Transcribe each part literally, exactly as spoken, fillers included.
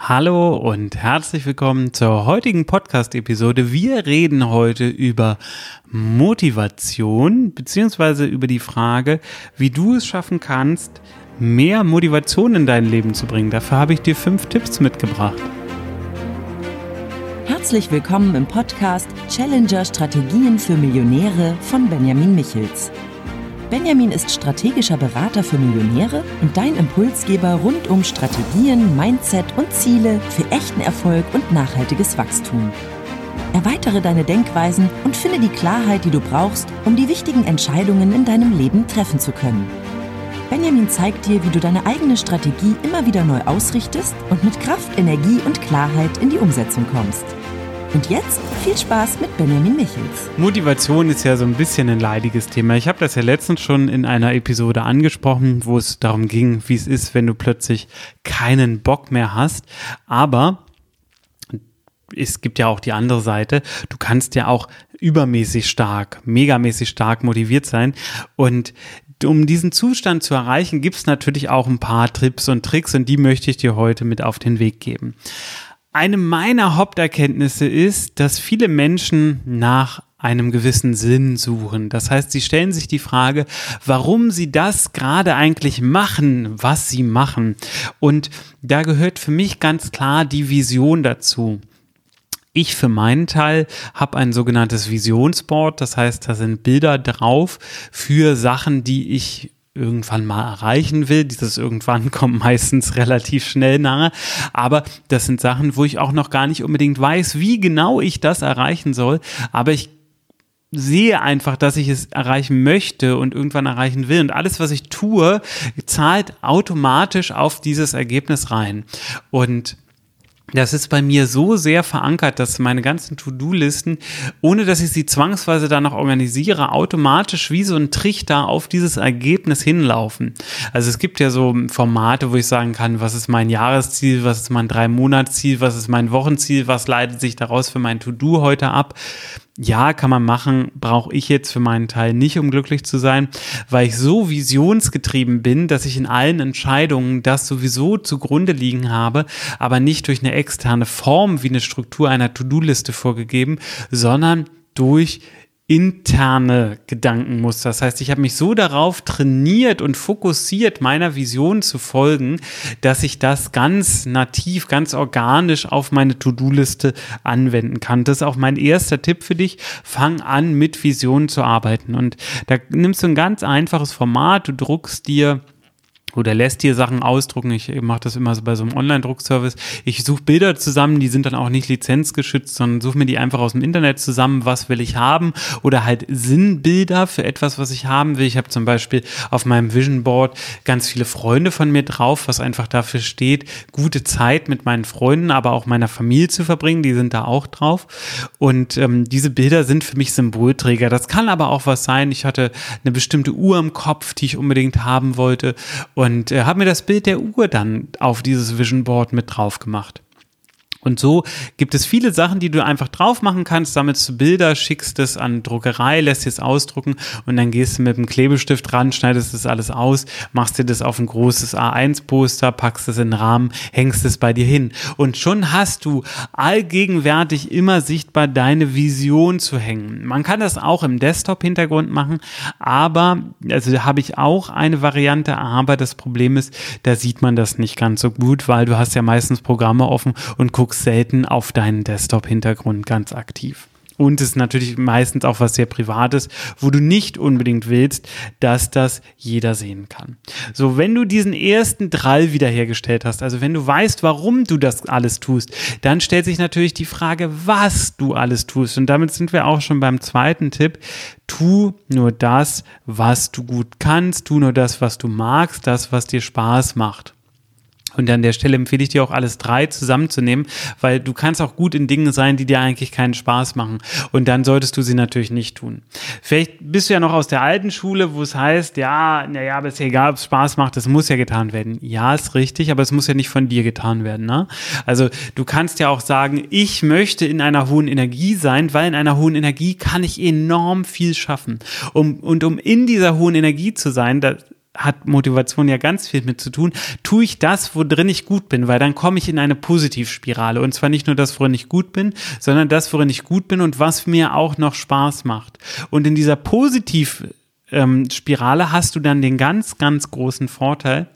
Hallo und herzlich willkommen zur heutigen Podcast-Episode. Wir reden heute über Motivation beziehungsweise über die Frage, wie du es schaffen kannst, mehr Motivation in dein Leben zu bringen. Dafür habe ich dir fünf Tipps mitgebracht. Herzlich willkommen im Podcast Challenger Strategien für Millionäre von Benjamin Michels. Benjamin ist strategischer Berater für Millionäre und dein Impulsgeber rund um Strategien, Mindset und Ziele für echten Erfolg und nachhaltiges Wachstum. Erweitere deine Denkweisen und finde die Klarheit, die du brauchst, um die wichtigen Entscheidungen in deinem Leben treffen zu können. Benjamin zeigt dir, wie du deine eigene Strategie immer wieder neu ausrichtest und mit Kraft, Energie und Klarheit in die Umsetzung kommst. Und jetzt viel Spaß mit Benjamin Michels. Motivation ist ja so ein bisschen ein leidiges Thema. Ich habe das ja letztens schon in einer Episode angesprochen, wo es darum ging, wie es ist, wenn du plötzlich keinen Bock mehr hast. Aber es gibt ja auch die andere Seite. Du kannst ja auch übermäßig stark, megamäßig stark motiviert sein. Und um diesen Zustand zu erreichen, gibt es natürlich auch ein paar Tipps und Tricks und die möchte ich dir heute mit auf den Weg geben. Eine meiner Haupterkenntnisse ist, dass viele Menschen nach einem gewissen Sinn suchen. Das heißt, sie stellen sich die Frage, warum sie das gerade eigentlich machen, was sie machen. Und da gehört für mich ganz klar die Vision dazu. Ich für meinen Teil habe ein sogenanntes Visionsboard. Das heißt, da sind Bilder drauf für Sachen, die ich irgendwann mal erreichen will. Dieses irgendwann kommt meistens relativ schnell nahe, aber das sind Sachen, wo ich auch noch gar nicht unbedingt weiß, wie genau ich das erreichen soll, aber ich sehe einfach, dass ich es erreichen möchte und irgendwann erreichen will und alles, was ich tue, zahlt automatisch auf dieses Ergebnis rein und das ist bei mir so sehr verankert, dass meine ganzen To-Do-Listen, ohne dass ich sie zwangsweise danach organisiere, automatisch wie so ein Trichter auf dieses Ergebnis hinlaufen. Also es gibt ja so Formate, wo ich sagen kann, was ist mein Jahresziel, was ist mein Drei-Monats-Ziel, was ist mein Wochenziel, was leitet sich daraus für mein To-Do heute ab? Ja, kann man machen, brauche ich jetzt für meinen Teil nicht, um glücklich zu sein, weil ich so visionsgetrieben bin, dass ich in allen Entscheidungen das sowieso zugrunde liegen habe, aber nicht durch eine externe Form wie eine Struktur einer To-Do-Liste vorgegeben, sondern durch interne Gedankenmuster. Das heißt, ich habe mich so darauf trainiert und fokussiert, meiner Vision zu folgen, dass ich das ganz nativ, ganz organisch auf meine To-Do-Liste anwenden kann. Das ist auch mein erster Tipp für dich. Fang an, mit Visionen zu arbeiten. Und da nimmst du ein ganz einfaches Format, du druckst dir oder lässt dir Sachen ausdrucken. Ich mache das immer so bei so einem Online-Druckservice. Ich suche Bilder zusammen, die sind dann auch nicht lizenzgeschützt, sondern suche mir die einfach aus dem Internet zusammen, was will ich haben oder halt Sinnbilder für etwas, was ich haben will. Ich habe zum Beispiel auf meinem Vision Board ganz viele Freunde von mir drauf, was einfach dafür steht, gute Zeit mit meinen Freunden, aber auch meiner Familie zu verbringen, die sind da auch drauf und ähm, diese Bilder sind für mich Symbolträger. Das kann aber auch was sein, ich hatte eine bestimmte Uhr im Kopf, die ich unbedingt haben wollte und äh, habe mir das Bild der Uhr dann auf dieses Vision Board mit drauf gemacht. Und so gibt es viele Sachen, die du einfach drauf machen kannst, sammelst du Bilder, schickst es an Druckerei, lässt es ausdrucken und dann gehst du mit einem Klebestift ran, schneidest das alles aus, machst dir das auf ein großes A eins Poster, packst es in den Rahmen, hängst es bei dir hin. Und schon hast du allgegenwärtig immer sichtbar deine Vision zu hängen. Man kann das auch im Desktop-Hintergrund machen, aber, also da habe ich auch eine Variante, aber das Problem ist, da sieht man das nicht ganz so gut, weil du hast ja meistens Programme offen und guckst selten auf deinen Desktop-Hintergrund ganz aktiv. Und es ist natürlich meistens auch was sehr Privates, wo du nicht unbedingt willst, dass das jeder sehen kann. So, wenn du diesen ersten Drall wiederhergestellt hast, also wenn du weißt, warum du das alles tust, dann stellt sich natürlich die Frage, was du alles tust. Und damit sind wir auch schon beim zweiten Tipp. Tu nur das, was du gut kannst, tu nur das, was du magst, das, was dir Spaß macht. Und an der Stelle empfehle ich dir auch alles drei zusammenzunehmen, weil du kannst auch gut in Dingen sein, die dir eigentlich keinen Spaß machen. Und dann solltest du sie natürlich nicht tun. Vielleicht bist du ja noch aus der alten Schule, wo es heißt, ja, naja, aber ist ja egal, ob es Spaß macht, das muss ja getan werden. Ja, ist richtig, aber es muss ja nicht von dir getan werden, ne? Also du kannst ja auch sagen, ich möchte in einer hohen Energie sein, weil in einer hohen Energie kann ich enorm viel schaffen. Um, und um in dieser hohen Energie zu sein, da hat Motivation ja ganz viel mit zu tun, tue ich das, worin ich gut bin, weil dann komme ich in eine Positivspirale und zwar nicht nur das, worin ich gut bin, sondern das, worin ich gut bin und was mir auch noch Spaß macht. Und in dieser Positivspirale hast du dann den ganz, ganz großen Vorteil,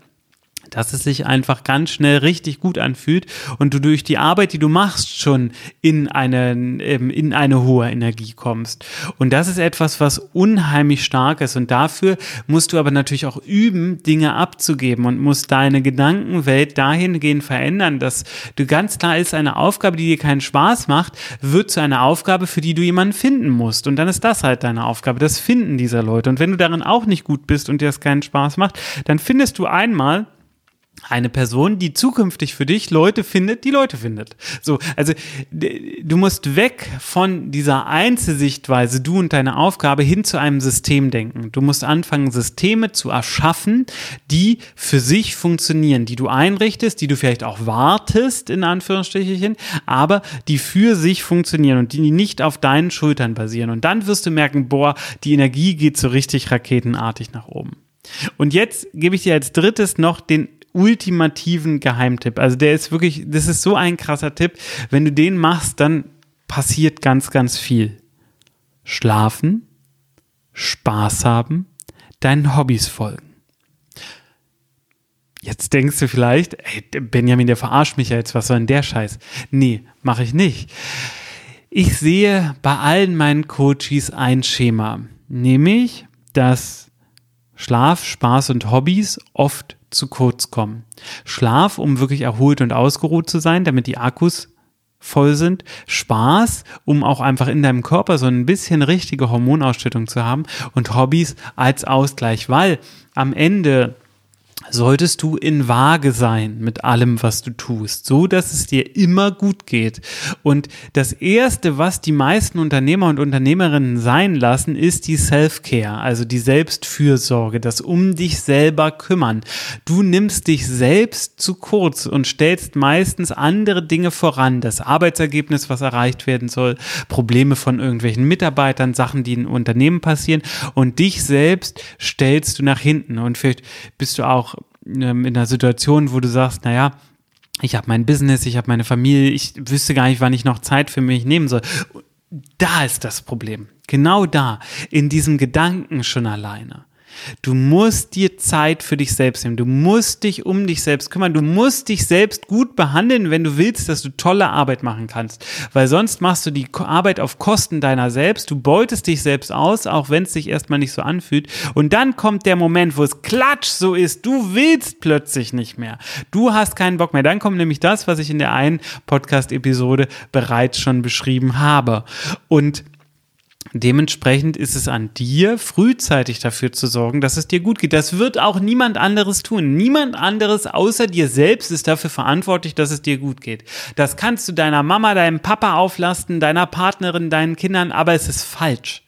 dass es sich einfach ganz schnell richtig gut anfühlt und du durch die Arbeit, die du machst, schon in eine, in eine hohe Energie kommst. Und das ist etwas, was unheimlich stark ist. Und dafür musst du aber natürlich auch üben, Dinge abzugeben und musst deine Gedankenwelt dahingehend verändern, dass du ganz klar ist, eine Aufgabe, die dir keinen Spaß macht, wird zu einer Aufgabe, für die du jemanden finden musst. Und dann ist das halt deine Aufgabe, das Finden dieser Leute. Und wenn du darin auch nicht gut bist und dir das keinen Spaß macht, dann findest du einmal eine Person, die zukünftig für dich Leute findet, die Leute findet. So, also d- du musst weg von dieser Einzelsichtweise, du und deine Aufgabe, hin zu einem System denken. Du musst anfangen, Systeme zu erschaffen, die für sich funktionieren, die du einrichtest, die du vielleicht auch wartest, in Anführungsstrichen, aber die für sich funktionieren und die nicht auf deinen Schultern basieren. Und dann wirst du merken, boah, die Energie geht so richtig raketenartig nach oben. Und jetzt gebe ich dir als drittes noch den ultimativen Geheimtipp. Also der ist wirklich, das ist so ein krasser Tipp. Wenn du den machst, dann passiert ganz, ganz viel. Schlafen, Spaß haben, deinen Hobbys folgen. Jetzt denkst du vielleicht, ey, Benjamin, der verarscht mich ja jetzt, was soll denn der Scheiß? Nee, mache ich nicht. Ich sehe bei allen meinen Coaches ein Schema, nämlich, dass Schlaf, Spaß und Hobbys oft zu kurz kommen. Schlaf, um wirklich erholt und ausgeruht zu sein, damit die Akkus voll sind. Spaß, um auch einfach in deinem Körper so ein bisschen richtige Hormonausschüttung zu haben. Und Hobbys als Ausgleich, weil am Ende solltest du in Waage sein mit allem, was du tust, so dass es dir immer gut geht. Und das Erste, was die meisten Unternehmer und Unternehmerinnen sein lassen, ist die Self-Care, also die Selbstfürsorge, das um dich selber kümmern. Du nimmst dich selbst zu kurz und stellst meistens andere Dinge voran, das Arbeitsergebnis, was erreicht werden soll, Probleme von irgendwelchen Mitarbeitern, Sachen, die in Unternehmen passieren, und dich selbst stellst du nach hinten. Und vielleicht bist du auch in einer Situation, wo du sagst, naja, ich habe mein Business, ich habe meine Familie, ich wüsste gar nicht, wann ich noch Zeit für mich nehmen soll. Da ist das Problem. Genau da, in diesem Gedanken schon alleine. Du musst dir Zeit für dich selbst nehmen. Du musst dich um dich selbst kümmern. Du musst dich selbst gut behandeln, wenn du willst, dass du tolle Arbeit machen kannst. Weil sonst machst du die Arbeit auf Kosten deiner selbst. Du beutest dich selbst aus, auch wenn es dich erstmal nicht so anfühlt. Und dann kommt der Moment, wo es klatsch so ist. Du willst plötzlich nicht mehr. Du hast keinen Bock mehr. Dann kommt nämlich das, was ich in der einen Podcast-Episode bereits schon beschrieben habe. Und dementsprechend ist es an dir, frühzeitig dafür zu sorgen, dass es dir gut geht. Das wird auch niemand anderes tun. Niemand anderes außer dir selbst ist dafür verantwortlich, dass es dir gut geht. Das kannst du deiner Mama, deinem Papa auflasten, deiner Partnerin, deinen Kindern, aber es ist falsch.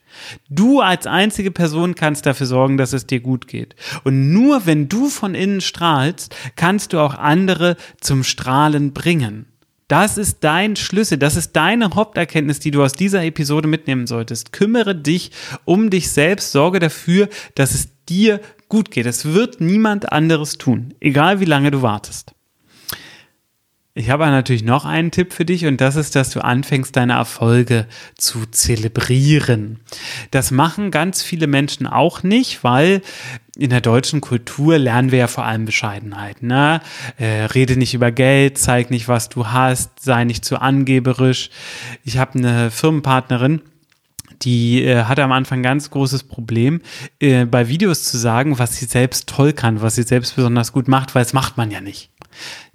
Du als einzige Person kannst dafür sorgen, dass es dir gut geht. Und nur wenn du von innen strahlst, kannst du auch andere zum Strahlen bringen. Das ist dein Schlüssel, das ist deine Haupterkenntnis, die du aus dieser Episode mitnehmen solltest. Kümmere dich um dich selbst, sorge dafür, dass es dir gut geht. Es wird niemand anderes tun, egal wie lange du wartest. Ich habe natürlich noch einen Tipp für dich, und das ist, dass du anfängst, deine Erfolge zu zelebrieren. Das machen ganz viele Menschen auch nicht, weil in der deutschen Kultur lernen wir ja vor allem Bescheidenheit. Ne? Äh, rede nicht über Geld, zeig nicht, was du hast, sei nicht zu angeberisch. Ich habe eine Firmenpartnerin, die äh, hatte am Anfang ein ganz großes Problem, äh, bei Videos zu sagen, was sie selbst toll kann, was sie selbst besonders gut macht, weil das macht man ja nicht.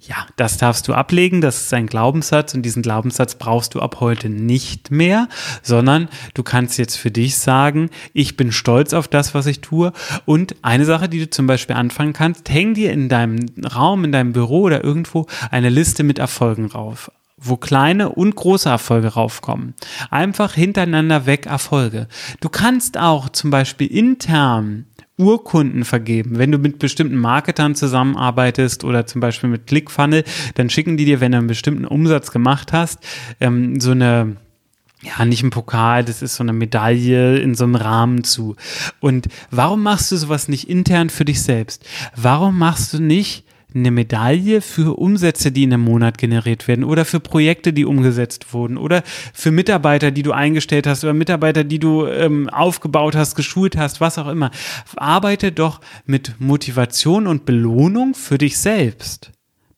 Ja, das darfst du ablegen, das ist ein Glaubenssatz, und diesen Glaubenssatz brauchst du ab heute nicht mehr, sondern du kannst jetzt für dich sagen, ich bin stolz auf das, was ich tue. Und eine Sache, die du zum Beispiel anfangen kannst, häng dir in deinem Raum, in deinem Büro oder irgendwo eine Liste mit Erfolgen rauf, wo kleine und große Erfolge raufkommen. Einfach hintereinander weg Erfolge. Du kannst auch zum Beispiel intern Urkunden vergeben. Wenn du mit bestimmten Marketern zusammenarbeitest oder zum Beispiel mit ClickFunnel, dann schicken die dir, wenn du einen bestimmten Umsatz gemacht hast, ähm, so eine ja, nicht ein Pokal, das ist so eine Medaille in so einem Rahmen zu. Und warum machst du sowas nicht intern für dich selbst? Warum machst du nicht eine Medaille für Umsätze, die in einem Monat generiert werden oder für Projekte, die umgesetzt wurden oder für Mitarbeiter, die du eingestellt hast oder Mitarbeiter, die du ähm, aufgebaut hast, geschult hast, was auch immer. Arbeite doch mit Motivation und Belohnung für dich selbst.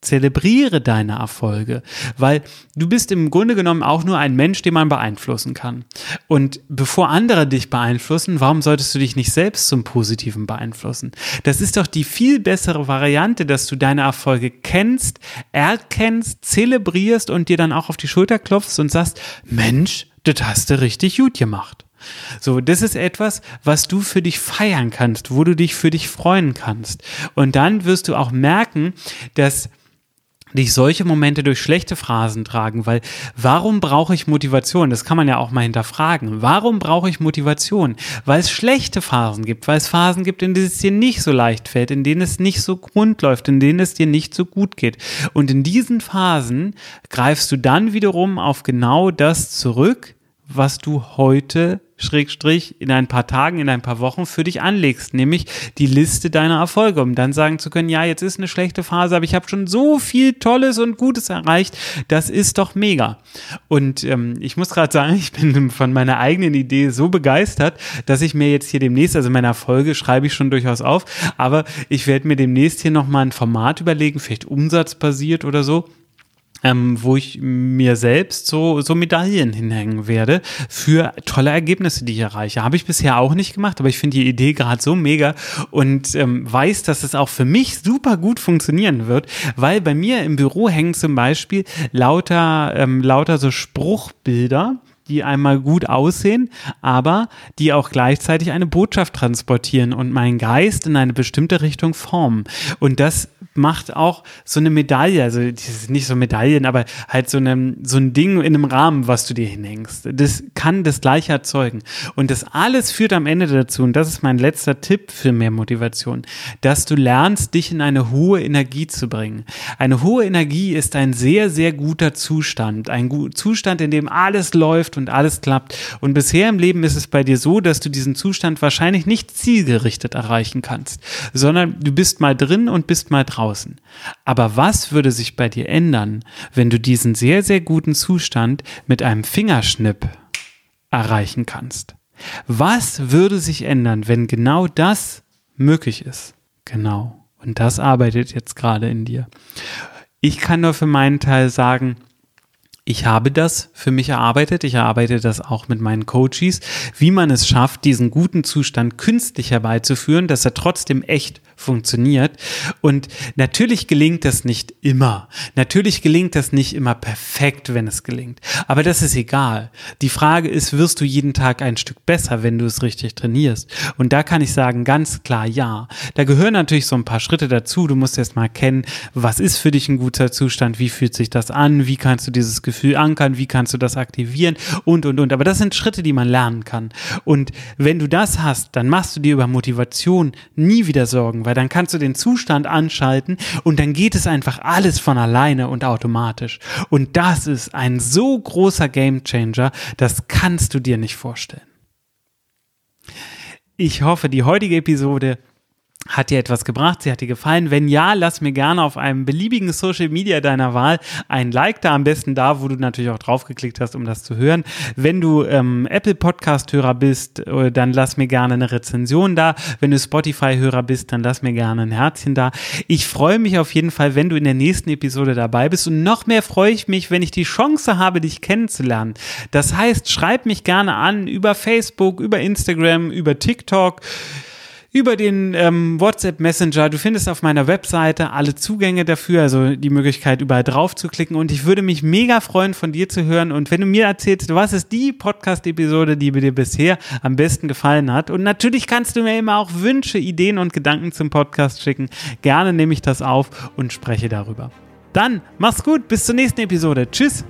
Zelebriere deine Erfolge, weil du bist im Grunde genommen auch nur ein Mensch, den man beeinflussen kann. Und bevor andere dich beeinflussen, warum solltest du dich nicht selbst zum Positiven beeinflussen? Das ist doch die viel bessere Variante, dass du deine Erfolge kennst, erkennst, zelebrierst und dir dann auch auf die Schulter klopfst und sagst, Mensch, das hast du richtig gut gemacht. So, das ist etwas, was du für dich feiern kannst, wo du dich für dich freuen kannst. Und dann wirst du auch merken, dass dich solche Momente durch schlechte Phrasen tragen, weil warum brauche ich Motivation? Das kann man ja auch mal hinterfragen. Warum brauche ich Motivation? Weil es schlechte Phasen gibt, weil es Phasen gibt, in denen es dir nicht so leicht fällt, in denen es nicht so rund läuft, in denen es dir nicht so gut geht. Und in diesen Phasen greifst du dann wiederum auf genau das zurück, was du heute Schrägstrich in ein paar Tagen, in ein paar Wochen für dich anlegst, nämlich die Liste deiner Erfolge, um dann sagen zu können, ja, jetzt ist eine schlechte Phase, aber ich habe schon so viel Tolles und Gutes erreicht, das ist doch mega. Und ähm, ich muss gerade sagen, ich bin von meiner eigenen Idee so begeistert, dass ich mir jetzt hier demnächst, also meine Erfolge schreibe ich schon durchaus auf, aber ich werde mir demnächst hier nochmal ein Format überlegen, vielleicht umsatzbasiert oder so, Ähm, wo ich mir selbst so, so Medaillen hinhängen werde für tolle Ergebnisse, die ich erreiche. Habe ich bisher auch nicht gemacht, aber ich finde die Idee gerade so mega und ähm, weiß, dass es auch für mich super gut funktionieren wird, weil bei mir im Büro hängen zum Beispiel lauter, ähm, lauter so Spruchbilder, die einmal gut aussehen, aber die auch gleichzeitig eine Botschaft transportieren und meinen Geist in eine bestimmte Richtung formen. Und das macht auch so eine Medaille, also nicht so Medaillen, aber halt so, eine, so ein Ding in einem Rahmen, was du dir hinhängst. Das kann das Gleiche erzeugen. Und das alles führt am Ende dazu, und das ist mein letzter Tipp für mehr Motivation, dass du lernst, dich in eine hohe Energie zu bringen. Eine hohe Energie ist ein sehr, sehr guter Zustand. Ein Zustand, in dem alles läuft und alles klappt. Und bisher im Leben ist es bei dir so, dass du diesen Zustand wahrscheinlich nicht zielgerichtet erreichen kannst, sondern du bist mal drin und bist mal draußen. Aber was würde sich bei dir ändern, wenn du diesen sehr, sehr guten Zustand mit einem Fingerschnipp erreichen kannst? Was würde sich ändern, wenn genau das möglich ist? Genau. Und das arbeitet jetzt gerade in dir. Ich kann nur für meinen Teil sagen, ich habe das für mich erarbeitet, ich erarbeite das auch mit meinen Coaches, wie man es schafft, diesen guten Zustand künstlich herbeizuführen, dass er trotzdem echt funktioniert. Und natürlich gelingt das nicht immer. Natürlich gelingt das nicht immer perfekt, wenn es gelingt. Aber das ist egal. Die Frage ist, wirst du jeden Tag ein Stück besser, wenn du es richtig trainierst? Und da kann ich sagen, ganz klar ja. Da gehören natürlich so ein paar Schritte dazu. Du musst erst mal erkennen, was ist für dich ein guter Zustand? Wie fühlt sich das an? Wie kannst du dieses Gefühl Gefühl ankern, wie kannst du das aktivieren und, und, und. Aber das sind Schritte, die man lernen kann. Und wenn du das hast, dann machst du dir über Motivation nie wieder Sorgen, weil dann kannst du den Zustand anschalten und dann geht es einfach alles von alleine und automatisch. Und das ist ein so großer Gamechanger, das kannst du dir nicht vorstellen. Ich hoffe, die heutige Episode hat dir etwas gebracht, sie hat dir gefallen. Wenn ja, lass mir gerne auf einem beliebigen Social Media deiner Wahl ein Like da, am besten da, wo du natürlich auch drauf geklickt hast, um das zu hören. Wenn du ähm, Apple Podcast-Hörer bist, dann lass mir gerne eine Rezension da. Wenn du Spotify-Hörer bist, dann lass mir gerne ein Herzchen da. Ich freue mich auf jeden Fall, wenn du in der nächsten Episode dabei bist und noch mehr freue ich mich, wenn ich die Chance habe, dich kennenzulernen. Das heißt, schreib mich gerne an über Facebook, über Instagram, über TikTok, über den ähm, WhatsApp-Messenger. Du findest auf meiner Webseite alle Zugänge dafür, also die Möglichkeit, überall drauf zu klicken. Und ich würde mich mega freuen, von dir zu hören. Und wenn du mir erzählst, was ist die Podcast-Episode, die dir bisher am besten gefallen hat. Und natürlich kannst du mir immer auch Wünsche, Ideen und Gedanken zum Podcast schicken. Gerne nehme ich das auf und spreche darüber. Dann mach's gut, bis zur nächsten Episode. Tschüss!